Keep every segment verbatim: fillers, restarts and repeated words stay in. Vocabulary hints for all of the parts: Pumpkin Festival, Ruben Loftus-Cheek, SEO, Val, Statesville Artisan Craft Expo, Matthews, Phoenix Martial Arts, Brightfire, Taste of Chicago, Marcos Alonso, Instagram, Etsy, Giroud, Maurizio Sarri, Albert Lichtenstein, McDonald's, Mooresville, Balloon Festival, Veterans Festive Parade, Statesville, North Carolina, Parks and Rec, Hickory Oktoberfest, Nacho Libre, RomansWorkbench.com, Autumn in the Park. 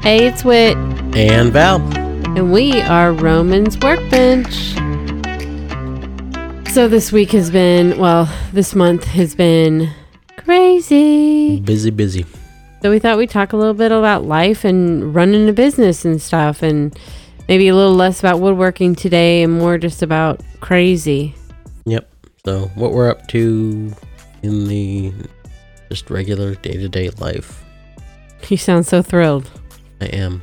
Hey, it's Whit. And Val. And we are Roman's Workbench. So this week has been, well, this month has been crazy. Busy, busy. So we thought we'd talk a little bit about life and running a business and stuff, and maybe a little less about woodworking today and more just about crazy. Yep. So what we're up to in the just regular day-to-day life. You sound so thrilled. I am.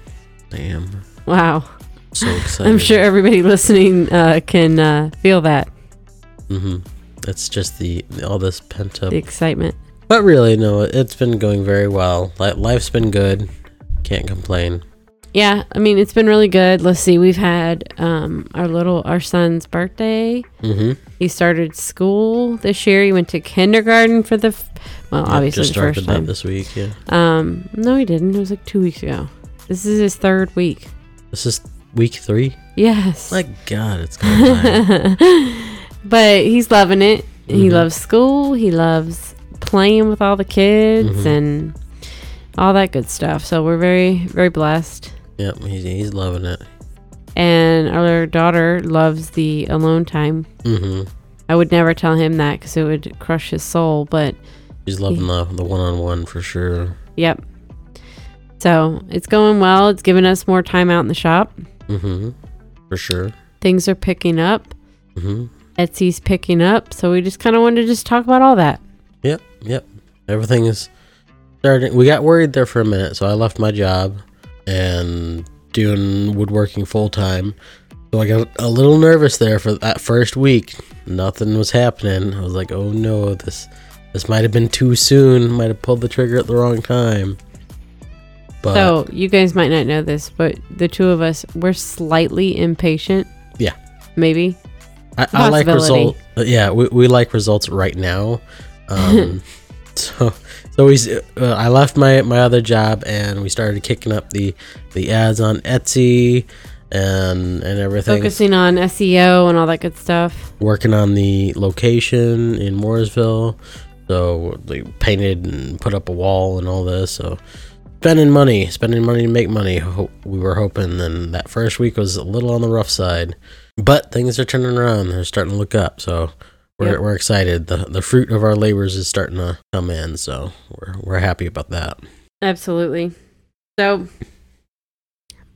I am. Wow. So excited. I'm sure everybody listening uh, can uh, feel that. Mm-hmm. That's just the all this pent up the excitement. But really, no, it's been going very well. Life's been good. Can't complain. Yeah, I mean, it's been really good. Let's see, we've had um, our little our son's birthday. Mm-hmm. He started school this year. He went to kindergarten for the f- well, yeah, obviously just the started first time that this week. Yeah. Um. No, he didn't. It was like two weeks ago. This is his third week. This is week three. Yes. My God, it's going by. But he's loving it. Mm-hmm. He loves school. He loves playing with all the kids mm-hmm. and all that good stuff. So we're very, very blessed. Yep, he's, he's loving it. And our daughter loves the alone time. Mm-hmm. I would never tell him that because it would crush his soul. But he's loving he, the, the one-on-one for sure. Yep. So it's going well. It's giving us more time out in the shop. Mm-hmm. For sure. Things are picking up. Mm-hmm. Etsy's picking up, so we just kind of wanted to just talk about all that. Yep, yep. Everything is starting. We got worried there for a minute, so I left my job and doing woodworking full time. So I got a little nervous there for that first week. Nothing was happening. I was like, "Oh no, this this might have been too soon. Might have pulled the trigger at the wrong time." But so you guys might not know this, but the two of us we're slightly impatient. Yeah, maybe. I, I like results. Yeah, we, we like results right now. Um, so so we uh, I left my, my other job and we started kicking up the, the ads on Etsy and and everything. Focusing on S E O and all that good stuff. Working on the location in Mooresville. So we painted and put up a wall and all this. So spending money, spending money to make money. We were hoping, and that first week was a little on the rough side. But things are turning around. They're starting to look up. So we're yep. we're excited. The the fruit of our labors is starting to come in. So we're we're happy about that. Absolutely. So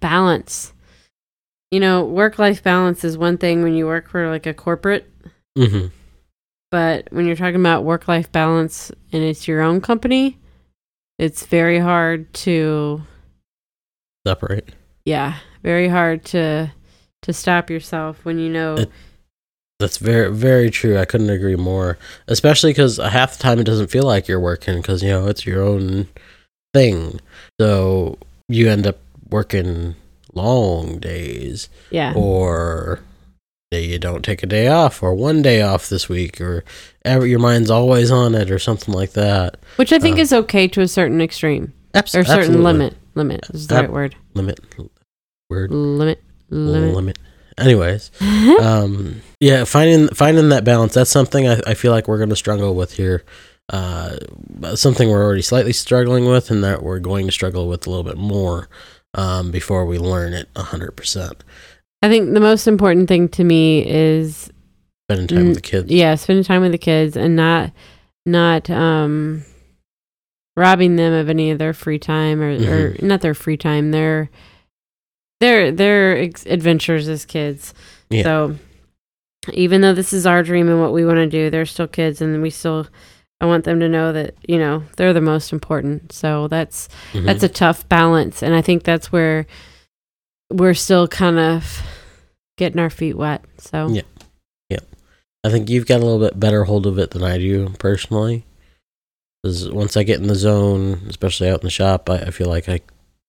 balance. You know, work-life balance is one thing when you work for like a corporate. Mm-hmm. But when you're talking about work-life balance and it's your own company, it's very hard to separate. Yeah. Very hard to to stop yourself when you know it, that's very very true. I couldn't agree more, especially because half the time it doesn't feel like you're working because you know it's your own thing, so you end up working long days yeah or you don't take a day off or one day off this week or ever, your mind's always on it or something like that, which I think um, is okay to a certain extreme abs- or a certain absolutely. limit limit is the ab- right word limit word limit Limit. limit anyways um yeah finding finding that balance, that's something I, I feel like we're going to struggle with here, uh something we're already slightly struggling with and that we're going to struggle with a little bit more um before we learn it one hundred percent. I think the most important thing to me is spending time n- with the kids yeah spending time with the kids and not not um robbing them of any of their free time or, mm-hmm. or not their free time their They're, they're ex- adventures as kids. Yeah. So even though this is our dream and what we want to do, they're still kids and we still, I want them to know that, you know, they're the most important. So that's, mm-hmm. that's a tough balance. And I think that's where we're still kind of getting our feet wet. So, yeah. Yeah. I think you've got a little bit better hold of it than I do personally. Because once I get in the zone, especially out in the shop, I, I feel like I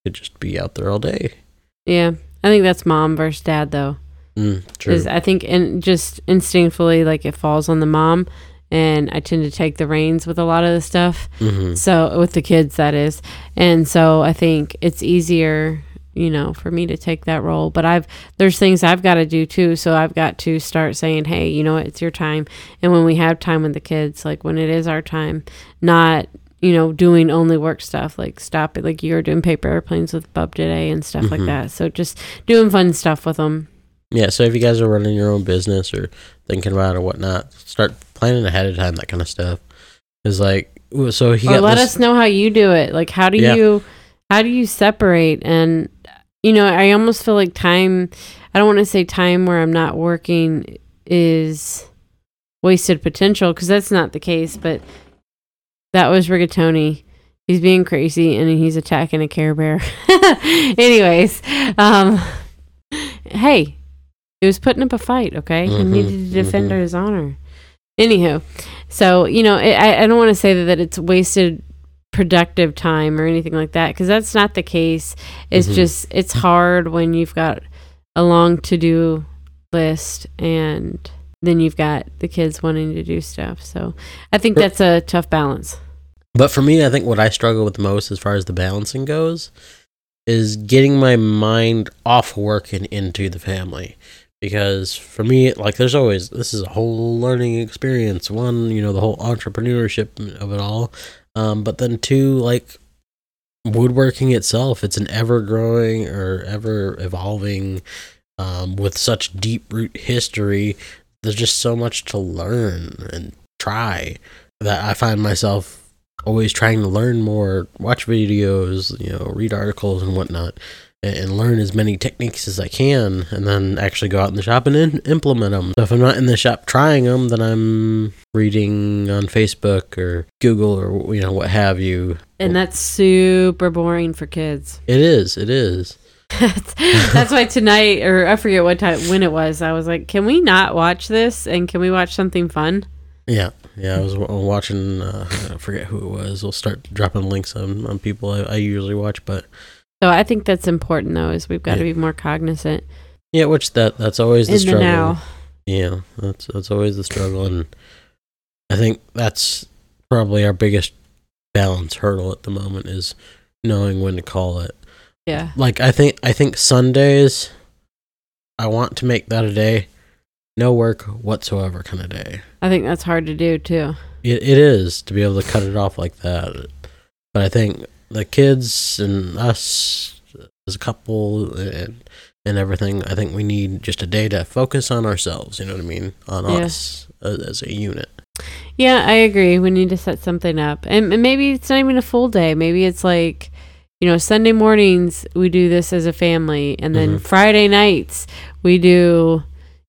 could just be out there all day. Yeah, I think that's mom versus dad, though. Mm, true. Because I think in, just instinctively, like, it falls on the mom, and I tend to take the reins with a lot of the stuff. Mm-hmm. So, with the kids, that is. And so, I think it's easier, you know, for me to take that role. But I've there's things I've got to do, too. So, I've got to start saying, hey, you know what, it's your time. And when we have time with the kids, like, when it is our time, not, you know, doing only work stuff, like stop it, like you were doing paper airplanes with Bub today and stuff mm-hmm. like that. So just doing fun stuff with them. Yeah, so if you guys are running your own business or thinking about it or whatnot, start planning ahead of time, that kind of stuff. Is like, so he or got let this- us know how you do it. Like, how do yeah. you, how do you separate? And, you know, I almost feel like time, I don't want to say time where I'm not working is wasted potential, because that's not the case, but that was Rigatoni. He's being crazy and he's attacking a Care Bear. Anyways, um, hey, he was putting up a fight, okay? Mm-hmm, he needed to defend mm-hmm. his honor. Anywho, so, you know, it, I, I don't want to say that, that it's wasted productive time or anything like that, because that's not the case. It's mm-hmm. just, it's hard when you've got a long to-do list and then you've got the kids wanting to do stuff. So I think that's a tough balance. But for me, I think what I struggle with the most as far as the balancing goes is getting my mind off work and into the family. Because for me, like, there's always, this is a whole learning experience. One, you know, the whole entrepreneurship of it all. Um, but then two, like, woodworking itself, it's an ever-growing or ever-evolving um, with such deep-root history. There's just so much to learn and try that I find myself always trying to learn more, watch videos, you know, read articles and whatnot, and, and learn as many techniques as I can, and then actually go out in the shop and in, implement them. So if I'm not in the shop trying them, then I'm reading on Facebook or Google or, you know, what have you. And that's super boring for kids. It is. It is. that's, that's why tonight, or I forget what time, when it was, I was like, can we not watch this and can we watch something fun? Yeah. Yeah, I was watching, uh, I forget who it was. We'll start dropping links on, on people I, I usually watch, but... So I think that's important, though, is we've got yeah. to be more cognizant. Yeah, which that that's always the struggle. In the now. Yeah, that's, that's always the struggle, and I think that's probably our biggest balance hurdle at the moment is knowing when to call it. Yeah. Like, I think I think Sundays, I want to make that a day. No work whatsoever kind of day. I think that's hard to do, too. It, it is, to be able to cut it off like that. But I think the kids and us as a couple and, and everything, I think we need just a day to focus on ourselves, you know what I mean? On yeah. us as, as a unit. Yeah, I agree. We need to set something up. And, and maybe it's not even a full day. Maybe it's like... You know, Sunday mornings, we do this as a family. And then mm-hmm. Friday nights, we do,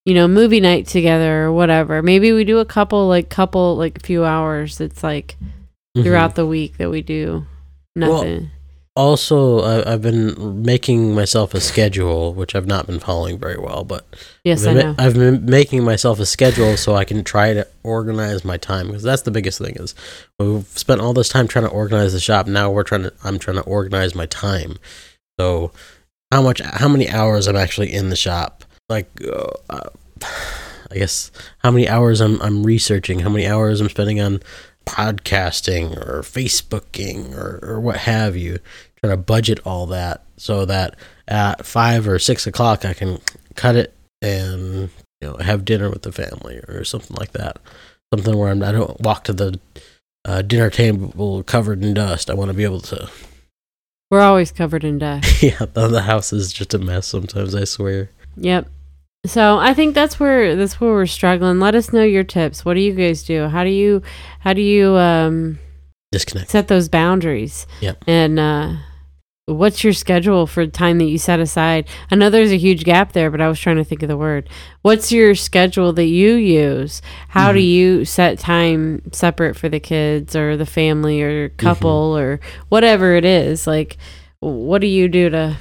you know, movie night together or whatever. Maybe we do a couple, like, couple, like, few hours. It's, like, mm-hmm. throughout the week that we do nothing. Well, also, I, I've been making myself a schedule, which I've not been following very well. But yes, I've been, I know. I've been making myself a schedule so I can try to organize my time, because that's the biggest thing is we've spent all this time trying to organize the shop. Now we're trying to, I'm trying to organize my time. So how much, how many hours I'm actually in the shop? Like, uh, I guess how many hours I'm I'm researching, how many hours I'm spending on podcasting or Facebooking or, or what have you, trying to budget all that so that at five or six o'clock I can cut it and, you know, have dinner with the family or something like that. Something where I'm, I don't walk to the uh, dinner table covered in dust. I want to be able to. We're always covered in dust. Yeah, the, the house is just a mess sometimes, I swear. Yep. So I think that's where that's where we're struggling. Let us know your tips. What do you guys do? How do you how do you um, disconnect? Set those boundaries. Yeah. And uh, what's your schedule for the time that you set aside? I know there's a huge gap there, but I was trying to think of the word. What's your schedule that you use? How mm-hmm. do you set time separate for the kids or the family or couple mm-hmm. or whatever it is? Like, what do you do to?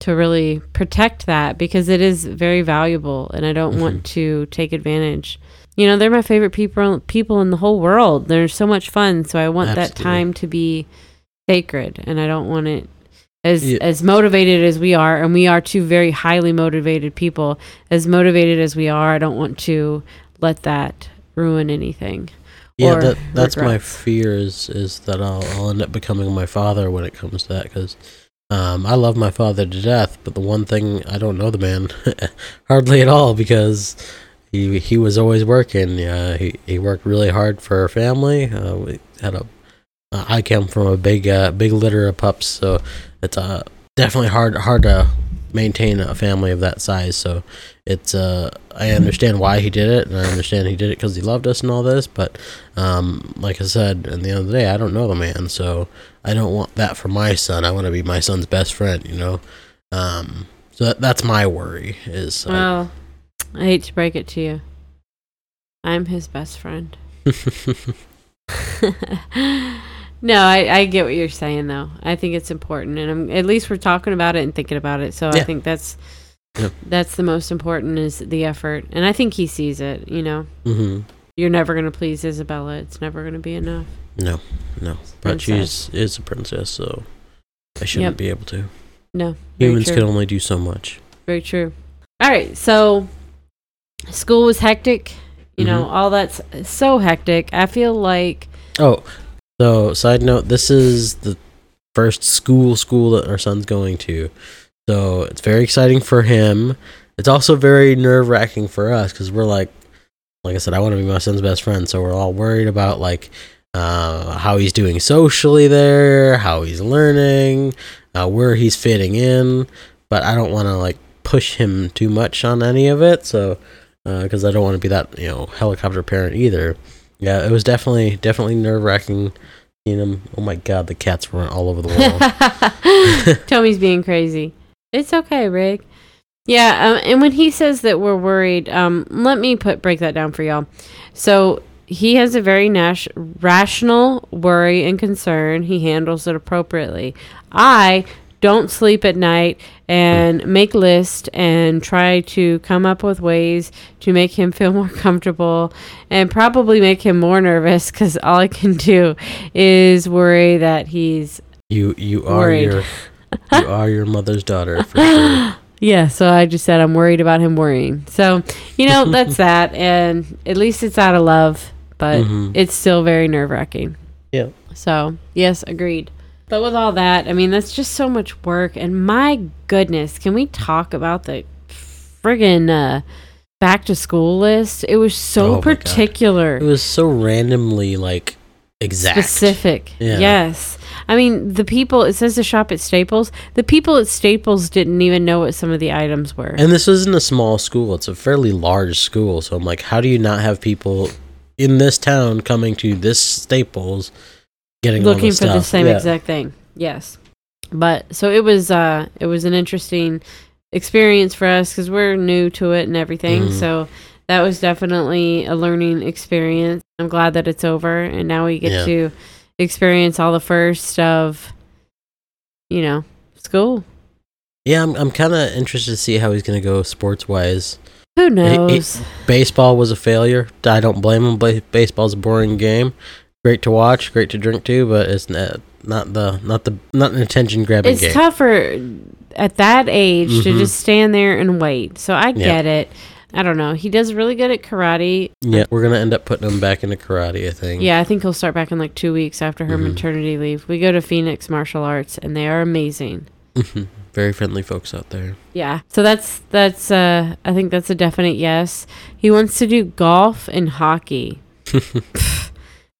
to really protect that, because it is very valuable and I don't mm-hmm. want to take advantage. You know, they're my favorite people people in the whole world. They're so much fun, so I want Absolutely. That time to be sacred, and I don't want it as yeah. as motivated as we are, and we are two very highly motivated people. As motivated as we are, I don't want to let that ruin anything. Yeah, that, that's regrets. My fear is is that I'll, I'll end up becoming my father when it comes to that, because Um, I love my father to death, but the one thing, I don't know the man hardly at all, because he he was always working. Uh, he, he worked really hard for our family. Uh, we had a Uh, I come from a big, uh, big litter of pups, so it's uh, definitely hard, hard to maintain a family of that size. So it's, uh, I understand why he did it, and I understand he did it because he loved us and all this. But um, like I said, at the end of the day, I don't know the man, so I don't want that for my son. I want to be my son's best friend, you know. Um, so that, that's my worry. Is well, I, I hate to break it to you, I'm his best friend. No, I, I get what you're saying, though. I think it's important, and I'm, at least we're talking about it and thinking about it. So yeah. I think that's yeah. that's the most important, is the effort, and I think he sees it. You know, mm-hmm. You're never going to please Isabella. It's never going to be enough. No, no, but she's is a princess, so I shouldn't yep. be able to. No, humans can only do so much. Very true. All right, so school was hectic. You know, mm-hmm. all that's so hectic. I feel like... Oh, so side note, this is the first school school that our son's going to. So it's very exciting for him. It's also very nerve-wracking for us because we're like, like I said, I want to be my son's best friend. So we're all worried about like uh, how he's doing socially there, how he's learning, uh, where he's fitting in. But I don't want to like push him too much on any of it. So... because uh, I don't want to be that, you know, helicopter parent either. Yeah, it was definitely, definitely nerve-wracking. You know, oh my God, the cats were all over the wall. Tommy's being crazy. It's okay, Rig. Yeah, um, and when he says that we're worried, um, let me put break that down for y'all. So he has a very nas- rational worry and concern. He handles it appropriately. I... don't sleep at night and make lists and try to come up with ways to make him feel more comfortable and probably make him more nervous, because all I can do is worry that he's you you are worried. your you are your mother's daughter for sure. Yeah, so I just said I'm worried about him worrying. So, you know, that's that, and at least it's out of love, but mm-hmm. it's still very nerve-wracking. Yeah. So, yes, agreed. But with all that, I mean, that's just so much work. And my goodness, can we talk about the friggin' uh, back-to-school list? It was so oh particular. It was so randomly, like, exact. Specific. Yeah. Yes. I mean, the people, it says to shop at Staples. The people at Staples didn't even know what some of the items were. And this isn't a small school. It's a fairly large school. So I'm like, how do you not have people in this town coming to this Staples looking for the same yeah. exact thing? Yes. But so it was uh it was an interesting experience for us because we're new to it and everything. Mm-hmm. So that was definitely a learning experience. I'm glad that it's over, and now we get yeah. to experience all the first of, you know, school. Yeah, I'm I'm kind of interested to see how he's going to go sports wise. Who knows? He, he, baseball was a failure. I don't blame him. But baseball's a boring game. Great to watch, great to drink to, but it's not, not the not the not an attention grabbing game. It's tougher at that age mm-hmm. to just stand there and wait. So I get yeah. it. I don't know. He does really good at karate. Yeah, we're gonna end up putting him back into karate, I think. Yeah, I think he'll start back in like two weeks after her mm-hmm. maternity leave. We go to Phoenix Martial Arts, and they are amazing. Very friendly folks out there. Yeah, so that's that's. Uh, I think that's a definite yes. He wants to do golf and hockey.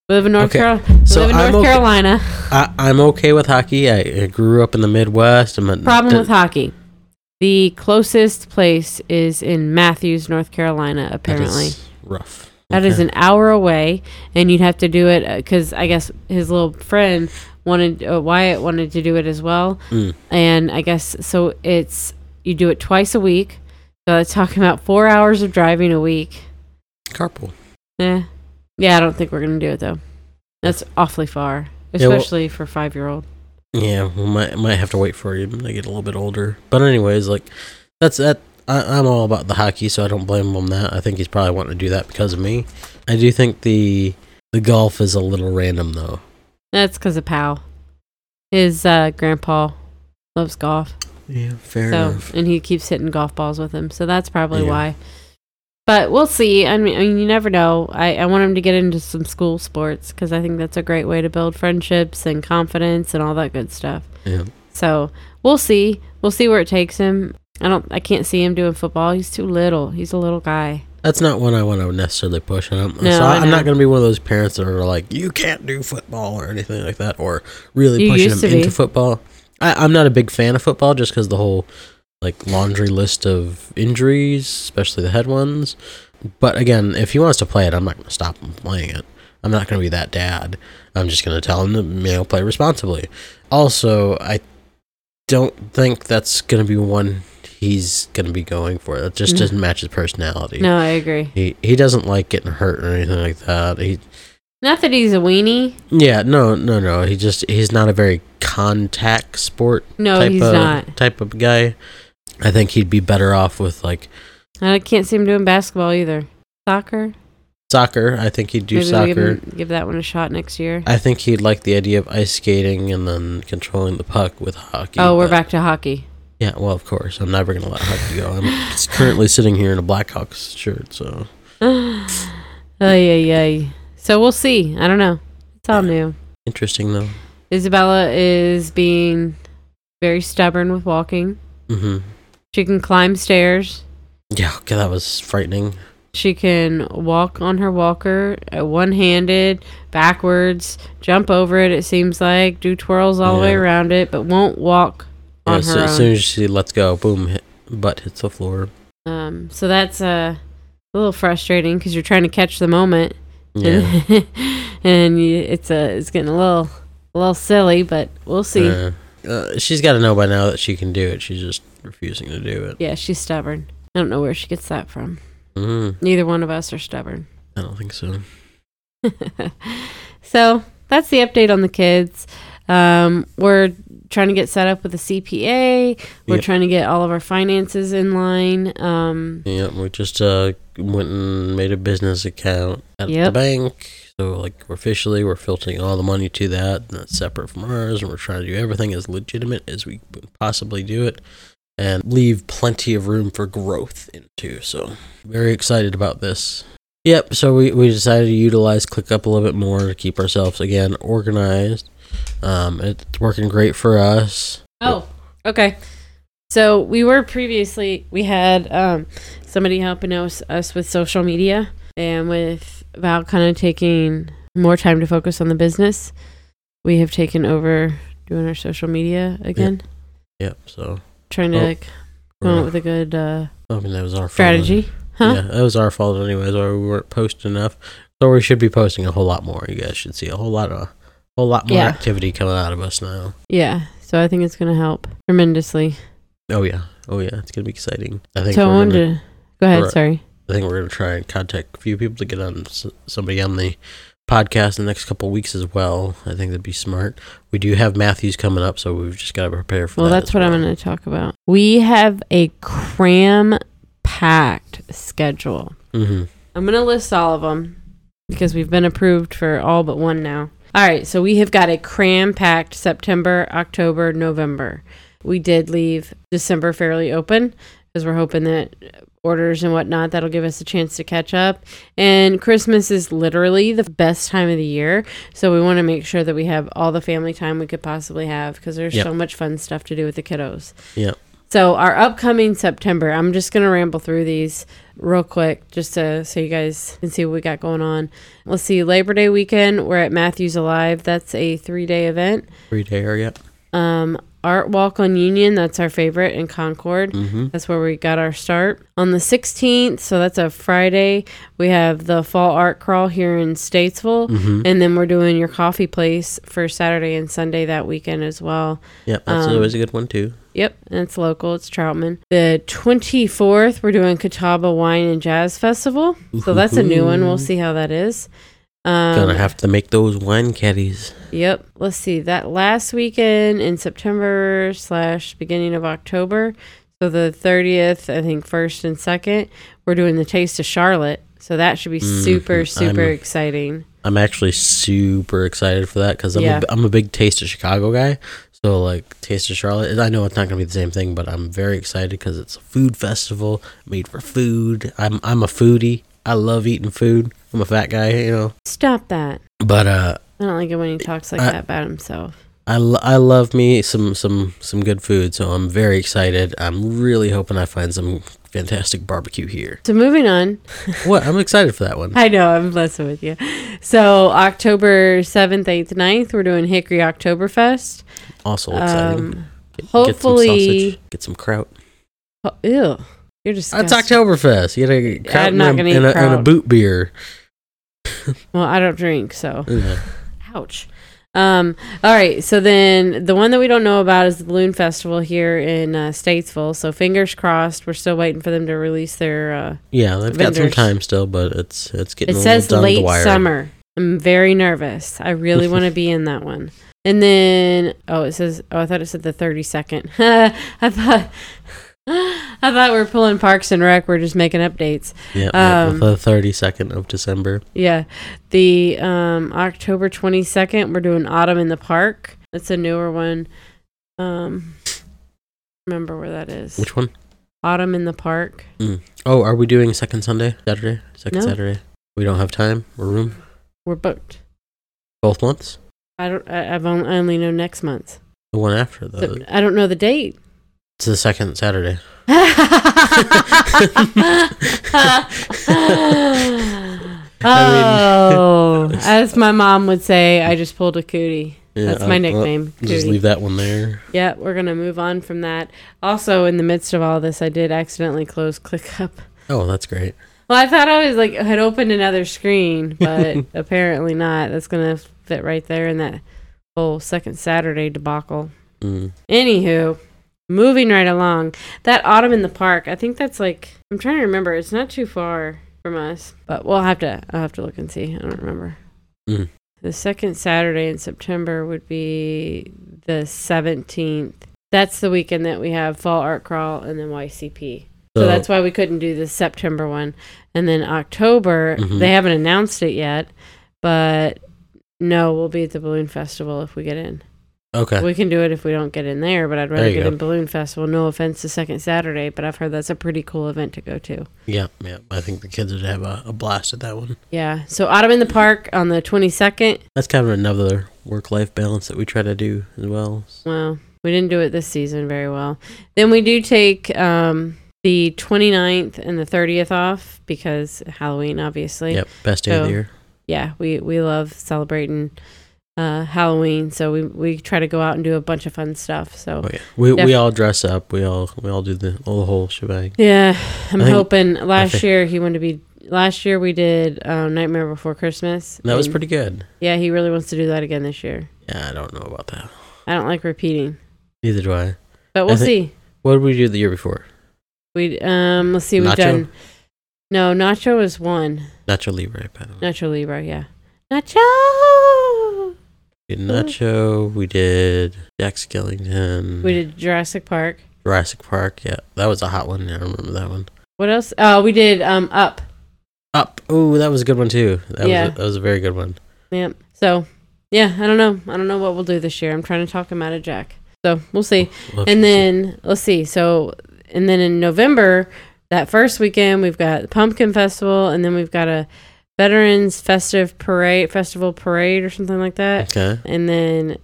We live in North, okay. Carol- we so live in North okay. Carolina. I, I'm okay with hockey. I, I grew up in the Midwest. I'm a, Problem d- with hockey. The closest place is in Matthews, North Carolina, apparently. That is rough. That okay. is an hour away, and you'd have to do it because I guess his little friend wanted, uh, Wyatt wanted to do it as well. Mm. And I guess so it's, you do it twice a week. So it's talking about four hours of driving a week. Carpool. Yeah. Yeah, I don't think we're going to do it, though. That's awfully far, especially yeah, well, for a five-year-old. Yeah, we might might have to wait for him to get a little bit older. But anyways, like, that's that. I, I'm all about the hockey, so I don't blame him on that. I think he's probably wanting to do that because of me. I do think the the golf is a little random, though. That's because of Pal. His uh, grandpa loves golf. Yeah, fair so, enough. And he keeps hitting golf balls with him, so that's probably yeah. why. But we'll see. I mean, I mean, you never know. I, I want him to get into some school sports because I think that's a great way to build friendships and confidence and all that good stuff. Yeah. So we'll see. We'll see where it takes him. I don't. I can't see him doing football. He's too little. He's a little guy. That's not one I want to necessarily push. And I'm, no, so I, I'm not going to be one of those parents that are like, you can't do football or anything like that, or really you pushing them into football. I, I'm not a big fan of football just because the whole like laundry list of injuries, especially the head ones. But again, if he wants to play it, I'm not going to stop him playing it. I'm not going to be that dad. I'm just going to tell him to, you know, play responsibly. Also, I don't think that's going to be one he's going to be going for. It just mm-hmm. doesn't match his personality. No, I agree. He he doesn't like getting hurt or anything like that. He Not that he's a weenie. Yeah, no, no, no. He just he's not a very contact sport no, type he's of not. type of guy. I think he'd be better off with like I can't see him doing basketball either. Soccer? Soccer. I think he'd do Maybe soccer. Give, him, give that one a shot next year. I think he'd like the idea of ice skating and then controlling the puck with hockey. Oh, we're back to hockey. Yeah, well, of course. I'm never going to let hockey go. I'm currently sitting here in a Blackhawks shirt, so. Ay, ay, ay. So we'll see. I don't know. It's all new. Interesting, though. Isabella is being very stubborn with walking. Mm-hmm. She can climb stairs. Yeah, okay, that was frightening. She can walk on her walker, one-handed, backwards, jump over it, it seems like, do twirls all yeah. the way around it, but won't walk on yeah, her so, own. As soon as she lets go, boom, hit, butt hits the floor. Um, so that's uh, a little frustrating because you're trying to catch the moment. Yeah. And, and you, it's a, it's getting a little, a little silly, but we'll see. Uh, uh, she's got to know by now that she can do it. She's just refusing to do it. Yeah, she's stubborn. I don't know where she gets that from. Mm. Neither one of us are stubborn. I don't think so. So that's the update on the kids. Um, we're trying to get set up with a C P A. We're yep. trying to get all of our finances in line. Um, yeah, we just uh, went and made a business account at yep. the bank. So, like, we're officially, we're filtering all the money to that. And that's separate from ours. And we're trying to do everything as legitimate as we possibly do it. And leave plenty of room for growth into. So very excited about this. Yep, so we, we decided to utilize ClickUp a little bit more to keep ourselves, again, organized. Um, it's working great for us. Oh, okay. So we were previously, we had um, somebody helping us, us with social media and with Val kind of taking more time to focus on the business. We have taken over doing our social media again. Yep, yep so... Trying to oh, like, come up with a good uh, I mean, that was our strategy. Fault. Huh? Yeah, that was our fault anyways, or we weren't posting enough. So we should be posting a whole lot more. You guys should see a whole lot of whole lot more yeah. activity coming out of us now. Yeah. So I think it's gonna help tremendously. Oh yeah. Oh yeah. It's gonna be exciting. I think so. I wanted to go ahead, sorry. I think we're gonna try and contact a few people to get on somebody on the podcast in the next couple of weeks as well. I think that'd be smart. We do have Matthews coming up, so we've just got to prepare for well, that. Well, that's what well. I'm going to talk about. We have a cram-packed schedule. Mm-hmm. I'm going to list all of them because we've been approved for all but one now. All right, so we have got a cram-packed September, October, November. We did leave December fairly open because we're hoping that orders and whatnot that'll give us a chance to catch up, and Christmas is literally the best time of the year, so we want to make sure that we have all the family time we could possibly have because there's yep. so much fun stuff to do with the kiddos. Yeah. So our upcoming September, I'm just gonna ramble through these real quick just to, so you guys can see what we got going on. Let's see, Labor Day weekend we're at Matthew's Alive. That's a three-day event. Three-dayer, yeah. Um, Art Walk on Union, that's our favorite in Concord. Mm-hmm. That's where we got our start. On the sixteenth, so that's a Friday, we have the Fall Art Crawl here in Statesville. Mm-hmm. And then we're doing your coffee place for Saturday and Sunday that weekend as well. Yep, that's um, always a good one too. Yep, and it's local, it's Troutman. The twenty-fourth, we're doing Catawba Wine and Jazz Festival. So that's a new one, we'll see how that is. Um, Gonna have to make those wine caddies. Yep. Let's see. That last weekend in September slash beginning of October, so the thirtieth, I think first and second, we're doing the Taste of Charlotte. So that should be mm, super, super I'm, exciting. I'm actually super excited for that because I'm, yeah. I'm a big Taste of Chicago guy. So like Taste of Charlotte, I know it's not gonna be the same thing, but I'm very excited because it's a food festival made for food. I'm I'm a foodie. I love eating food. I'm a fat guy, you know. Stop that. But uh, I don't like it when he talks like I, that about himself. I, lo- I love me some, some, some good food, so I'm very excited. I'm really hoping I find some fantastic barbecue here. So moving on. What? I'm excited for that one. I know. I'm messing with you. So October seventh, eighth, ninth, we're doing Hickory Oktoberfest. Also exciting. Um, get, hopefully. Get some sausage. Get some kraut. Oh, ew. You're disgusting. That's Oktoberfest. You gotta get kraut and a, and, a, and a boot beer. Well, I don't drink, so. Yeah. Ouch. Um, all right, so then the one that we don't know about is the Balloon Festival here in uh, Statesville. So fingers crossed, we're still waiting for them to release their uh yeah, they've vendors. Got some time still, but it's it's getting it a little says late the wire. Summer. I'm very nervous. I really want to be in that one. And then oh, it says oh, I thought it said the thirty-second. I thought I thought we were pulling Parks and Rec. We're just making updates. Yeah, um, the thirty-second of December. Yeah. The um, October twenty-second, we're doing Autumn in the Park. That's a newer one. Um, remember where that is. Which one? Autumn in the Park. Mm. Oh, are we doing second Sunday? Saturday? Second no. Saturday? We don't have time or room? We're booked. Both months? I don't. I, I've only, I only know next month. The one after, though. So, I don't know the date. It's the second Saturday. Oh, I mean, as my mom would say, I just pulled a cootie. Yeah, that's my uh, nickname. Well, just leave that one there. Yeah, we're going to move on from that. Also, in the midst of all this, I did accidentally close ClickUp. Oh, that's great. Well, I thought I was like had opened another screen, but apparently not. That's going to fit right there in that whole second Saturday debacle. Mm. Anywho. Moving right along, that Autumn in the Park, I think that's like, I'm trying to remember, it's not too far from us, but we'll have to, I'll have to look and see. I don't remember. Mm. The second Saturday in September would be the seventeenth. That's the weekend that we have Fall Art Crawl and then Y C P. So, so that's why we couldn't do the September one. And then October, mm-hmm. They haven't announced it yet, but no, we'll be at the Balloon Festival if we get in. Okay. We can do it if we don't get in there, but I'd rather get go. in Balloon Festival. No offense to Second Saturday, but I've heard that's a pretty cool event to go to. Yeah, yeah. I think the kids would have a, a blast at that one. Yeah. So Autumn in the Park on the twenty-second. That's kind of another work-life balance that we try to do as well. Well, we didn't do it this season very well. Then we do take um, the twenty-ninth and the thirtieth off because Halloween, obviously. Yep, best day so, of the year. Yeah, we, we love celebrating Uh, Halloween, so we we try to go out and do a bunch of fun stuff. So oh, yeah. we Def- we all dress up. We all we all do the all the whole shebang. Yeah, I'm I hoping. Think, last think, year he wanted to be. Last year we did um, Nightmare Before Christmas. That was pretty good. Yeah, he really wants to do that again this year. Yeah, I don't know about that. I don't like repeating. Neither do I. But we'll I think, see. What did we do the year before? We um let's see. Nacho? We've done. No, Nacho is one. Nacho Libre. By the way. Nacho Libre. Yeah. Nacho. We did Nacho, we did Jack Skellington. We did Jurassic Park. Jurassic Park, yeah. That was a hot one. Yeah, I remember that one. What else? Oh, we did um, Up. Up. Oh, that was a good one, too. That, yeah. was a, that was a very good one. Yeah. So, yeah, I don't know. I don't know what we'll do this year. I'm trying to talk him out of Jack. So, we'll see. Let's and then, see. let's see. So, and then in November, that first weekend, we've got the Pumpkin Festival, and then we've got a Veterans Festive Parade, Festival Parade or something like that. Okay. And then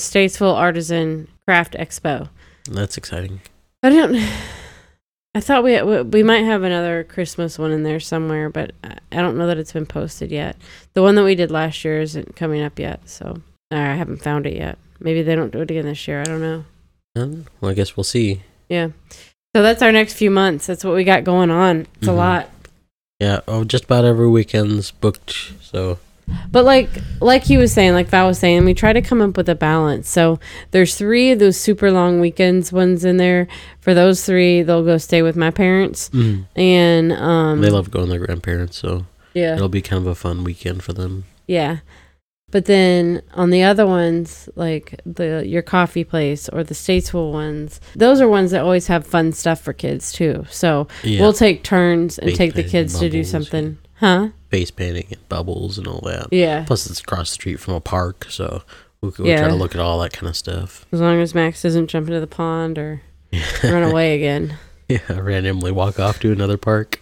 Statesville Artisan Craft Expo. That's exciting. I don't... I thought we we might have another Christmas one in there somewhere, but I don't know that it's been posted yet. The one that we did last year isn't coming up yet, so I haven't found it yet. Maybe they don't do it again this year. I don't know. Um, well, I guess we'll see. Yeah. So that's our next few months. That's what we got going on. It's mm-hmm. a lot. Yeah, oh, just about every weekend's booked, so. But like like he was saying, like Val was saying, we try to come up with a balance. So there's three of those super long weekends ones in there. For those three, they'll go stay with my parents. Mm. And um, they love going to their grandparents, so yeah. It'll be kind of a fun weekend for them. Yeah. But then on the other ones, like the your coffee place or the Statesville ones, those are ones that always have fun stuff for kids, too. So yeah. We'll take turns and Face take the kids to do something. Huh? Face painting and bubbles and all that. Yeah. Plus, it's across the street from a park, so we'll, we'll yeah. try to look at all that kind of stuff. As long as Max doesn't jump into the pond or run away again. Yeah, randomly walk off to another park.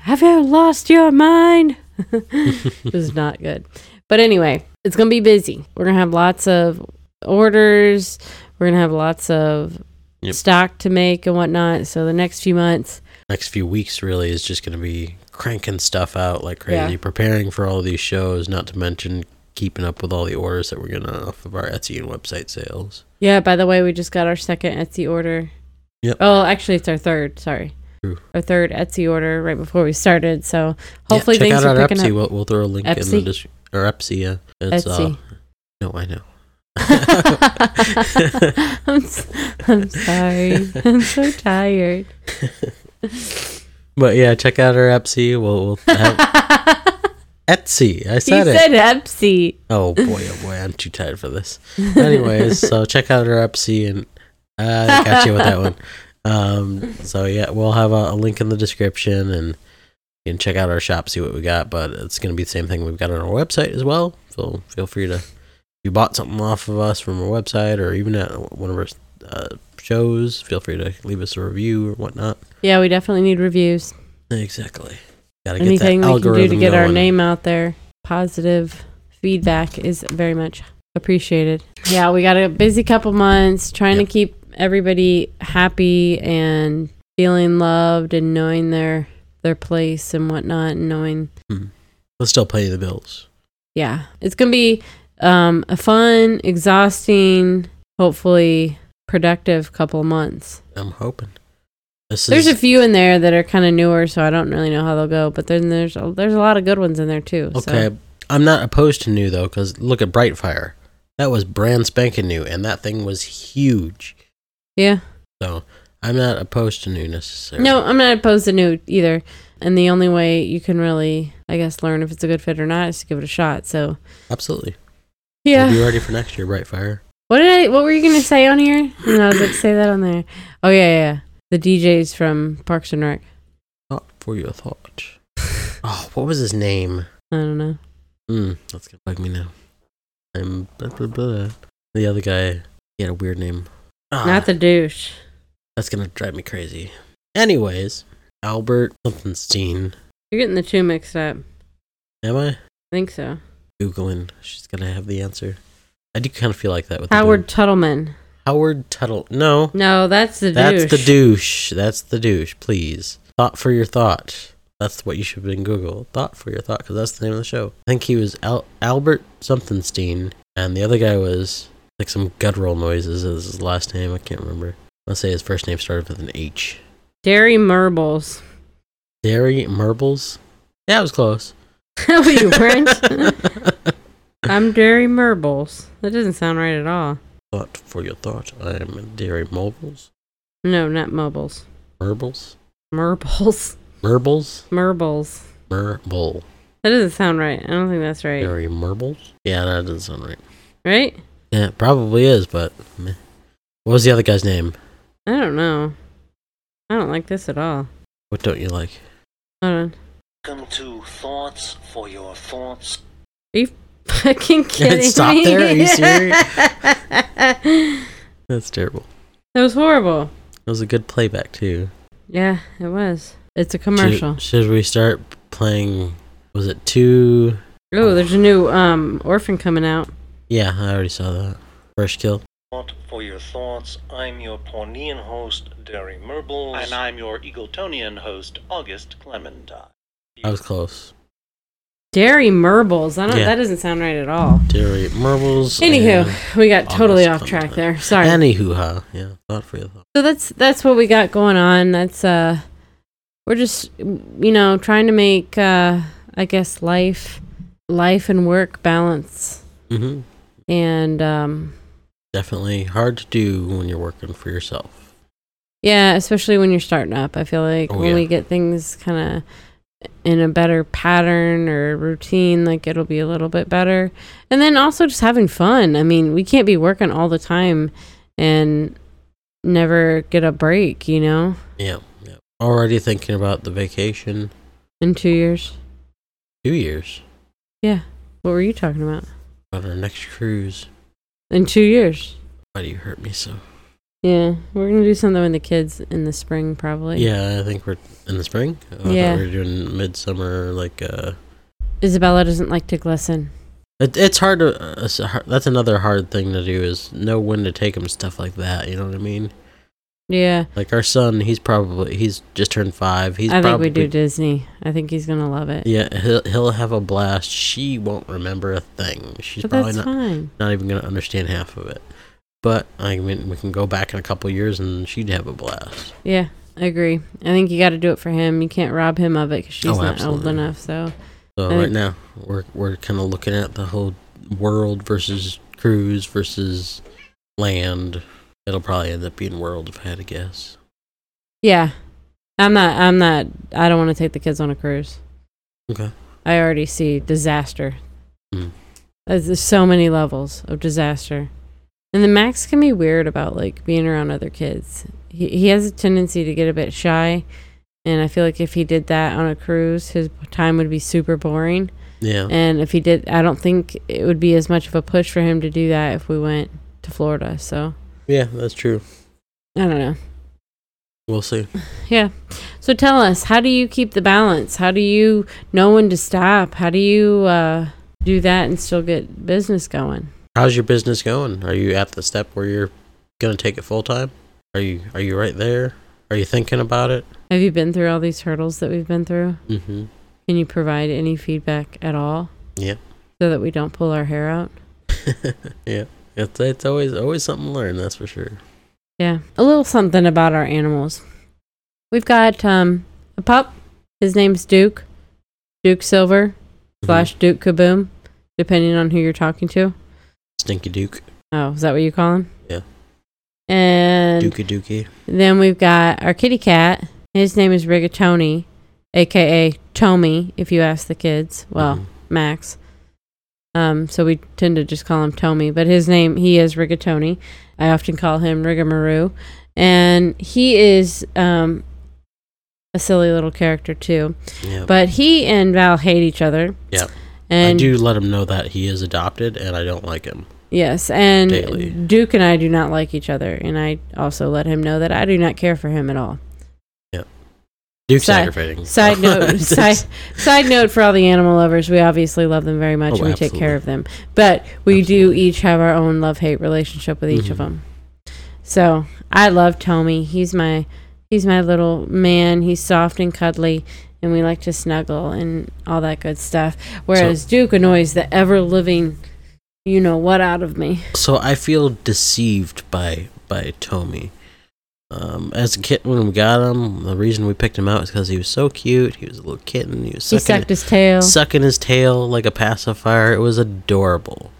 Have you lost your mind? It was not good. But anyway, it's going to be busy. We're going to have lots of orders. We're going to have lots of yep. stock to make and whatnot. So the next few months, next few weeks really is just going to be cranking stuff out like crazy, yeah. preparing for all of these shows, not to mention keeping up with all the orders that we're getting off of our Etsy and website sales. Yeah, by the way, we just got our second Etsy order. Yep. Oh, actually, it's our third, sorry. Ooh. Our third Etsy order right before we started, so hopefully yeah, check things out are our picking Etsy. up. We'll, we'll throw a link Etsy? in the description. Or Etsy, yeah. It's, Etsy. Uh, no, I know. I'm, I'm sorry. I'm so tired. But yeah, check out our Etsy. We'll, we'll have... Etsy. I said it. You said Etsy. Oh boy, oh boy, I'm too tired for this. Anyways, so check out our Etsy, and uh, I got you with that one. Um, so yeah, we'll have a, a link in the description, and you can check out our shop, see what we got. But it's going to be the same thing we've got on our website as well. So feel free to, if you bought something off of us from our website or even at one of our uh, shows, feel free to leave us a review or whatnot. Yeah, we definitely need reviews. Exactly. Gotta get anything that we can do to get going. Our name out there. Positive feedback is very much appreciated. Yeah, we got a busy couple months trying yep. to keep everybody happy and feeling loved and knowing their their place and whatnot and knowing. Mm-hmm. We'll still pay the bills. Yeah. It's going to be um, a fun, exhausting, hopefully productive couple months. I'm hoping. This there's is, a few in there that are kind of newer, so I don't really know how they'll go. But then there's a, there's a lot of good ones in there, too. Okay. So. I'm not opposed to new, though, because look at Brightfire. That was brand spanking new, and that thing was huge. Yeah. So I'm not opposed to new, necessarily. No, I'm not opposed to new, either. And the only way you can really, I guess, learn if it's a good fit or not is to give it a shot. So absolutely. Yeah. We'll be ready for next year, Brightfire. What did I? What were you going to say on here? And I was like, say that on there. Oh, yeah, yeah. The D Js from Parks and Rec. Not for your thought. Oh, what was his name? I don't know. Mm, that's gonna bug me now. I'm blah, blah, blah. The other guy, he had a weird name. Ah, not the douche. That's gonna drive me crazy. Anyways, Albert Lichtenstein. You're getting the two mixed up. Am I? I think so. Googling. She's gonna have the answer. I do kind of feel like that with Howard the Tuttleman. Howard Tuttle. No. No, that's the that's douche. That's the douche. That's the douche, please. Thought for your thought. That's what you should have been Google. Thought for your thought, because that's the name of the show. I think he was Al- Albert Somethingstein, and the other guy was like some guttural noises is his last name. I can't remember. I'll say his first name started with an H. Derry Murbles. Derry Murbles? Yeah, I was close. Well, you weren't. I'm Derry Murbles. That doesn't sound right at all. Thought for your thought. I am Derry Murbles. No, not Murbles. Murbles? Murbles. Murbles? Murbles. Murble. That doesn't sound right. I don't think that's right. Derry Murbles? Yeah, that doesn't sound right. Right? Yeah, it probably is, but... Meh. What was the other guy's name? I don't know. I don't like this at all. What don't you like? Hold on. Welcome to Thoughts for Your Thoughts. Are you fucking kidding Stop me? Stop there? Are you serious? That's terrible. That was horrible. It was a good playback too. Yeah, it was. It's a commercial. Should, should we start playing? Was it two? Oh, there's a new um orphan coming out. Yeah, I already saw that. First kill. For your thoughts, I'm your Pawnean host, Derry Murbles, and I'm your Eagletonian host, August Clementine. I was close. Derry Murbles. I don't, yeah. That doesn't sound right at all. Derry Murbles. Anywho, we got totally off track there. Sorry. Anywho, yeah. Not for you. So that's that's what we got going on. That's uh, we're just you know trying to make uh, I guess life, life and work balance. Mm-hmm. And um, definitely hard to do when you're working for yourself. Yeah, especially when you're starting up. I feel like oh, when yeah. we get things kind of in a better pattern or routine, like it'll be a little bit better. And then also just having fun. I mean, we can't be working all the time and never get a break, you know? Yeah. yeah. Already thinking about the vacation. In two years. Two years? Yeah. What were you talking about? About our next cruise. In two years. Why do you hurt me so? Yeah, we're going to do something with the kids in the spring, probably. Yeah, I think we're in the spring. Oh, yeah. I thought we were doing midsummer, like... Uh, Isabella doesn't like to glisten. It, it's hard to... Uh, it's hard, that's another hard thing to do, is know when to take them, stuff like that, you know what I mean? Yeah. Like our son, he's probably, he's just turned five. He's I probably, think we do Disney. I think he's going to love it. Yeah, he'll, he'll have a blast. She won't remember a thing. She's but probably that's not, fine. not even going to understand half of it. But, I mean, we can go back in a couple of years and she'd have a blast. Yeah, I agree. I think you got to do it for him. You can't rob him of it because she's oh, not old enough. So, so right think- now, we're we're kind of looking at the whole world versus cruise versus land. It'll probably end up being world if I had to guess. Yeah. I'm not, I'm not, I don't want to take the kids on a cruise. Okay. I already see disaster. Mm. There's so many levels of disaster. And then Max can be weird about, like, being around other kids. He he has a tendency to get a bit shy, and I feel like if he did that on a cruise, his time would be super boring. Yeah. And if he did, I don't think it would be as much of a push for him to do that if we went to Florida, so. Yeah, that's true. I don't know. We'll see. Yeah. So tell us, how do you keep the balance? How do you know when to stop? How do you uh, do that and still get business going? How's your business going? Are you at the step where you're going to take it full time? Are you Are you right there? Are you thinking about it? Have you been through all these hurdles that we've been through? Mm-hmm. Can you provide any feedback at all? Yeah. So that we don't pull our hair out? Yeah. It's, it's always always something to learn, that's for sure. Yeah. A little something about our animals. We've got um, a pup. His name's Duke. Duke Silver mm-hmm. slash Duke Kaboom, depending on who you're talking to. Stinky Duke. Oh, is that what you call him? Yeah. And Dookie Dookie. Then we've got our kitty cat. His name is Rigatoni, a k a. Tommy, if you ask the kids. Well, mm-hmm. Max. Um, so we tend to just call him Tommy. But his name, he is Rigatoni. I often call him Rigamaroo. And he is um, a silly little character, too. Yep. But he and Val hate each other. Yeah. And I do let him know that he is adopted, and I don't like him. Yes, and daily. Duke and I do not like each other, and I also let him know that I do not care for him at all. Yep. Duke's side, aggravating. Side note, side, side note for all the animal lovers, we obviously love them very much, oh, and we absolutely. Take care of them. But we absolutely. do each have our own love-hate relationship with each mm-hmm. of them. So I love Tommy. He's my, he's my little man. He's soft and cuddly. And we like to snuggle and all that good stuff. Whereas so, Duke annoys the ever-living, you know what, out of me. So I feel deceived by by Tommy. Um, as a kitten, when we got him, the reason we picked him out is because he was so cute. He was a little kitten. He was sucking, he sucked his tail, sucking his tail like a pacifier. It was adorable.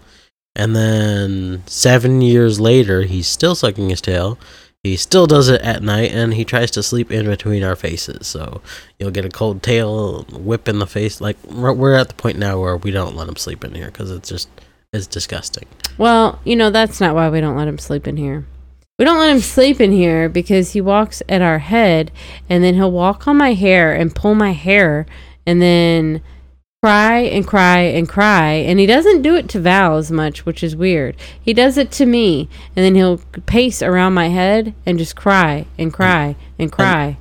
And then seven years later, he's still sucking his tail. He still does it at night, and he tries to sleep in between our faces. So you'll get a cold tail, whip in the face. Like, we're at the point now where we don't let him sleep in here because it's just, it's disgusting. Well, you know, that's not why we don't let him sleep in here. We don't let him sleep in here because he walks at our head, and then he'll walk on my hair and pull my hair, and then cry and cry and cry. And he doesn't do it to Val as much, which is weird. He does it to me, and then he'll pace around my head and just cry and cry and cry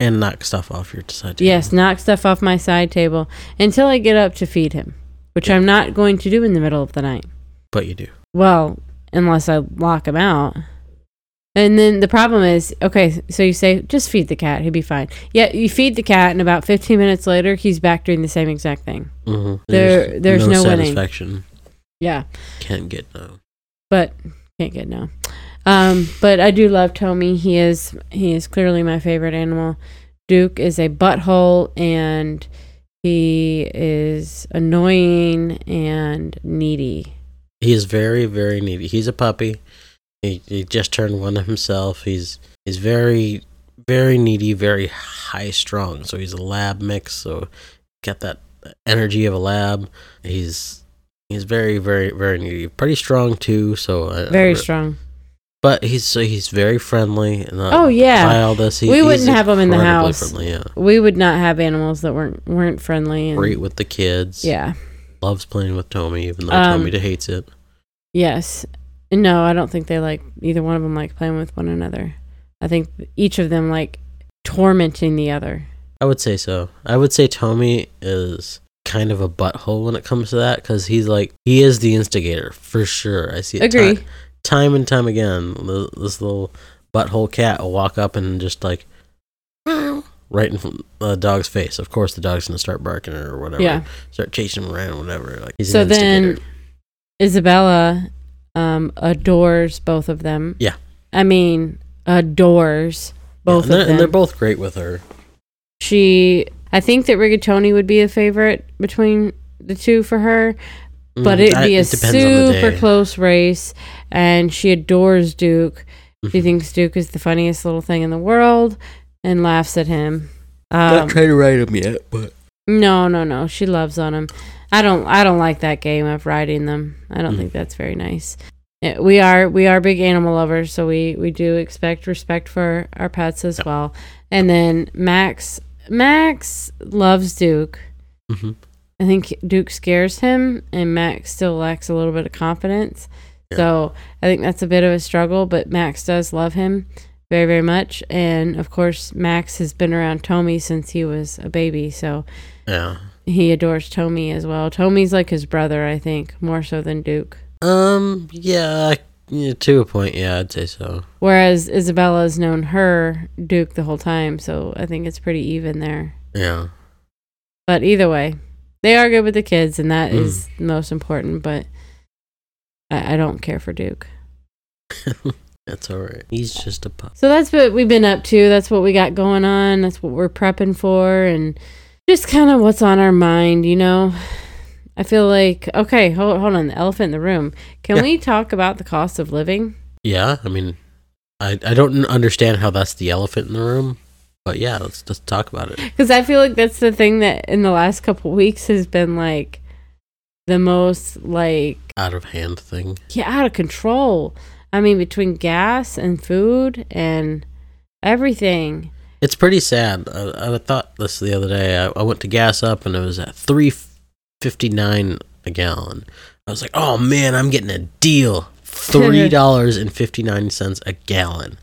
and, and knock stuff off your side table. Yes, knock stuff off my side table until I get up to feed him, which yeah. I'm not going to do in the middle of the night. But you do. Well, unless I lock him out. And then the problem is, okay, so you say, just feed the cat. He'll be fine. Yeah, you feed the cat, and about fifteen minutes later, he's back doing the same exact thing. Mm-hmm. There, There's, there's no, no satisfaction. Winning. Yeah. Can't get no. But, can't get no. Um, but I do love Tommy. He is, he is clearly my favorite animal. Duke is a butthole, and he is annoying and needy. He is very, very needy. He's a puppy. He, he just turned one himself. He's he's very, very needy, very high-strung. So he's a lab mix, so got that energy of a lab. He's he's very, very, very needy. Pretty strong, too. So I, Very I re- strong. But he's so he's very friendly. And oh, yeah. This. He, we wouldn't have him in the house. Friendly, yeah. We would not have animals that weren't, weren't friendly. And great with the kids. Yeah. Loves playing with Tommy, even though um, Tommy hates it. Yes. No, I don't think they like, either one of them like playing with one another. I think each of them like tormenting the other. I would say so. I would say Tommy is kind of a butthole when it comes to that, because he's like, he is the instigator, for sure. I see it Agree. T- time and time again. This little butthole cat will walk up and just like right in the dog's face. Of course, the dog's gonna start barking or whatever. Yeah. Start chasing him around, or whatever. Like he's so an then, Isabella um, adores both of them. Yeah. I mean, adores both yeah, of them. And they're both great with her. She, I think that Rigatoni would be a favorite between the two for her, but mm, it'd be I, a it super close race. And she adores Duke. Mm-hmm. She thinks Duke is the funniest little thing in the world and laughs at him. Um, Not trying to ride him yet, but no, no, no. She loves on him. I don't. I don't like that game of riding them. I don't mm. think that's very nice. We are we are big animal lovers, so we, we do expect respect for our pets as well. And then Max Max loves Duke. Mm-hmm. I think Duke scares him, and Max still lacks a little bit of confidence. Yeah. So I think that's a bit of a struggle, but Max does love him very, very much. And, of course, Max has been around Tommy since he was a baby, so yeah. He adores Tommy as well. Tommy's like his brother, I think, more so than Duke. Um, yeah, yeah, to a point, yeah, I'd say so. Whereas Isabella's known her, Duke, the whole time, so I think it's pretty even there. Yeah. But either way, they are good with the kids, and that mm. is most important, but I, I don't care for Duke. That's all right. He's just a pup. So that's what we've been up to. That's what we got going on. That's what we're prepping for, and just kind of what's on our mind, you know? I feel like, okay, hold, hold on, the elephant in the room. Can yeah. we talk about the cost of living? Yeah, I mean, I, I don't understand how that's the elephant in the room, but yeah, let's just talk about it. Because I feel like that's the thing that in the last couple weeks has been like the most like... out of hand thing. Yeah, out of control. I mean, between gas and food and everything. It's pretty sad. I, I thought this the other day. I, I went to gas up and it was at three. fifty-nine a gallon. I was like, oh man, I'm getting a deal. three dollars and fifty-nine cents a gallon.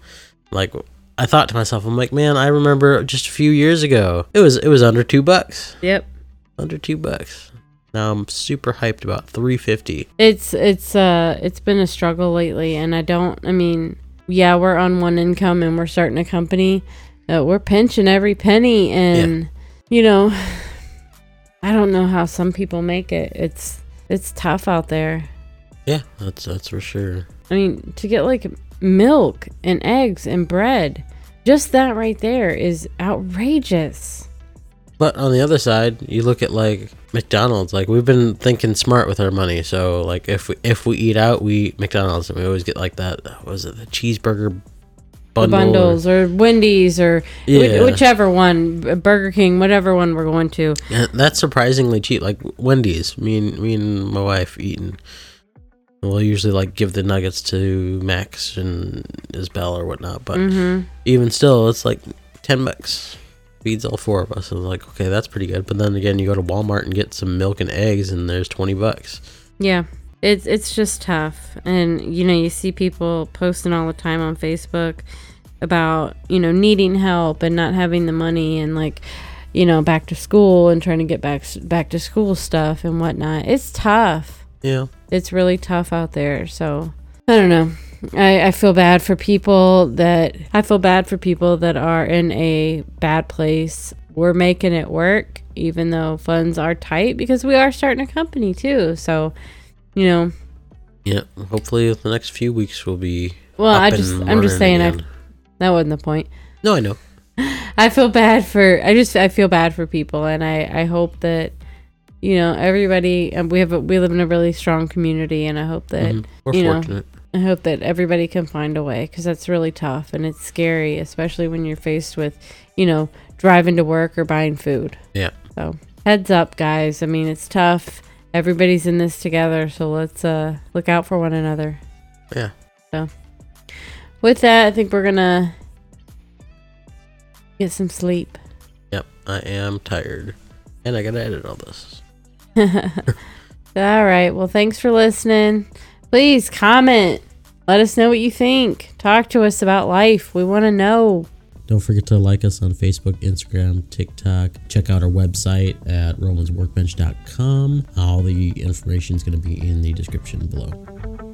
Like, I thought to myself, I'm like, man, I remember just a few years ago, it was it was under two bucks. Yep. Under two bucks. Now I'm super hyped about three fifty. It's, it's, uh, it's been a struggle lately, and I don't, I mean, yeah, we're on one income and we're starting a company. Uh, we're pinching every penny and, yeah. you know... I don't know how some people make it. It's it's tough out there. Yeah, that's that's for sure. I mean, to get like milk and eggs and bread, just that right there is outrageous. But on the other side, you look at like McDonald's. Like we've been thinking smart with our money, so like if we, if we eat out, we eat McDonald's, and we always get like that. What was it, the cheeseburger? Bundle. Bundles or Wendy's or yeah. wh- whichever one, Burger King, whatever one we're going to. Yeah, that's surprisingly cheap. Like Wendy's, me and me and my wife eating. We'll usually like give the nuggets to Max and Isabel or whatnot, but mm-hmm. even still, it's like ten bucks feeds all four of us. I was like, okay, that's pretty good. But then again, you go to Walmart and get some milk and eggs, and there's twenty bucks. Yeah. It's it's just tough, and you know you see people posting all the time on Facebook about you know needing help and not having the money, and like you know back to school and trying to get back back to school stuff and whatnot. It's tough. Yeah, it's really tough out there. So I don't know. I, I feel bad for people that I feel bad for people that are in a bad place. We're making it work, even though funds are tight because we are starting a company too. So. You know, yeah. Hopefully, the next few weeks will be. Well, I just, I'm just saying, I, that wasn't the point. No, I know. I feel bad for. I just, I feel bad for people, and I, I hope that, you know, everybody. We have, a, we live in a really strong community, and I hope that mm-hmm. We're you fortunate. know, I hope that everybody can find a way because that's really tough and it's scary, especially when you're faced with, you know, driving to work or buying food. Yeah. So heads up, guys. I mean, it's tough. Everybody's in this together, so let's uh, look out for one another. Yeah. So, with that, I think we're gonna get some sleep. Yep, I am tired, and I gotta edit all this. All right. Well, thanks for listening. Please comment. Let us know what you think. Talk to us about life. We want to know. Don't forget to like us on Facebook, Instagram, TikTok. Check out our website at romans workbench dot com. All the information is going to be in the description below.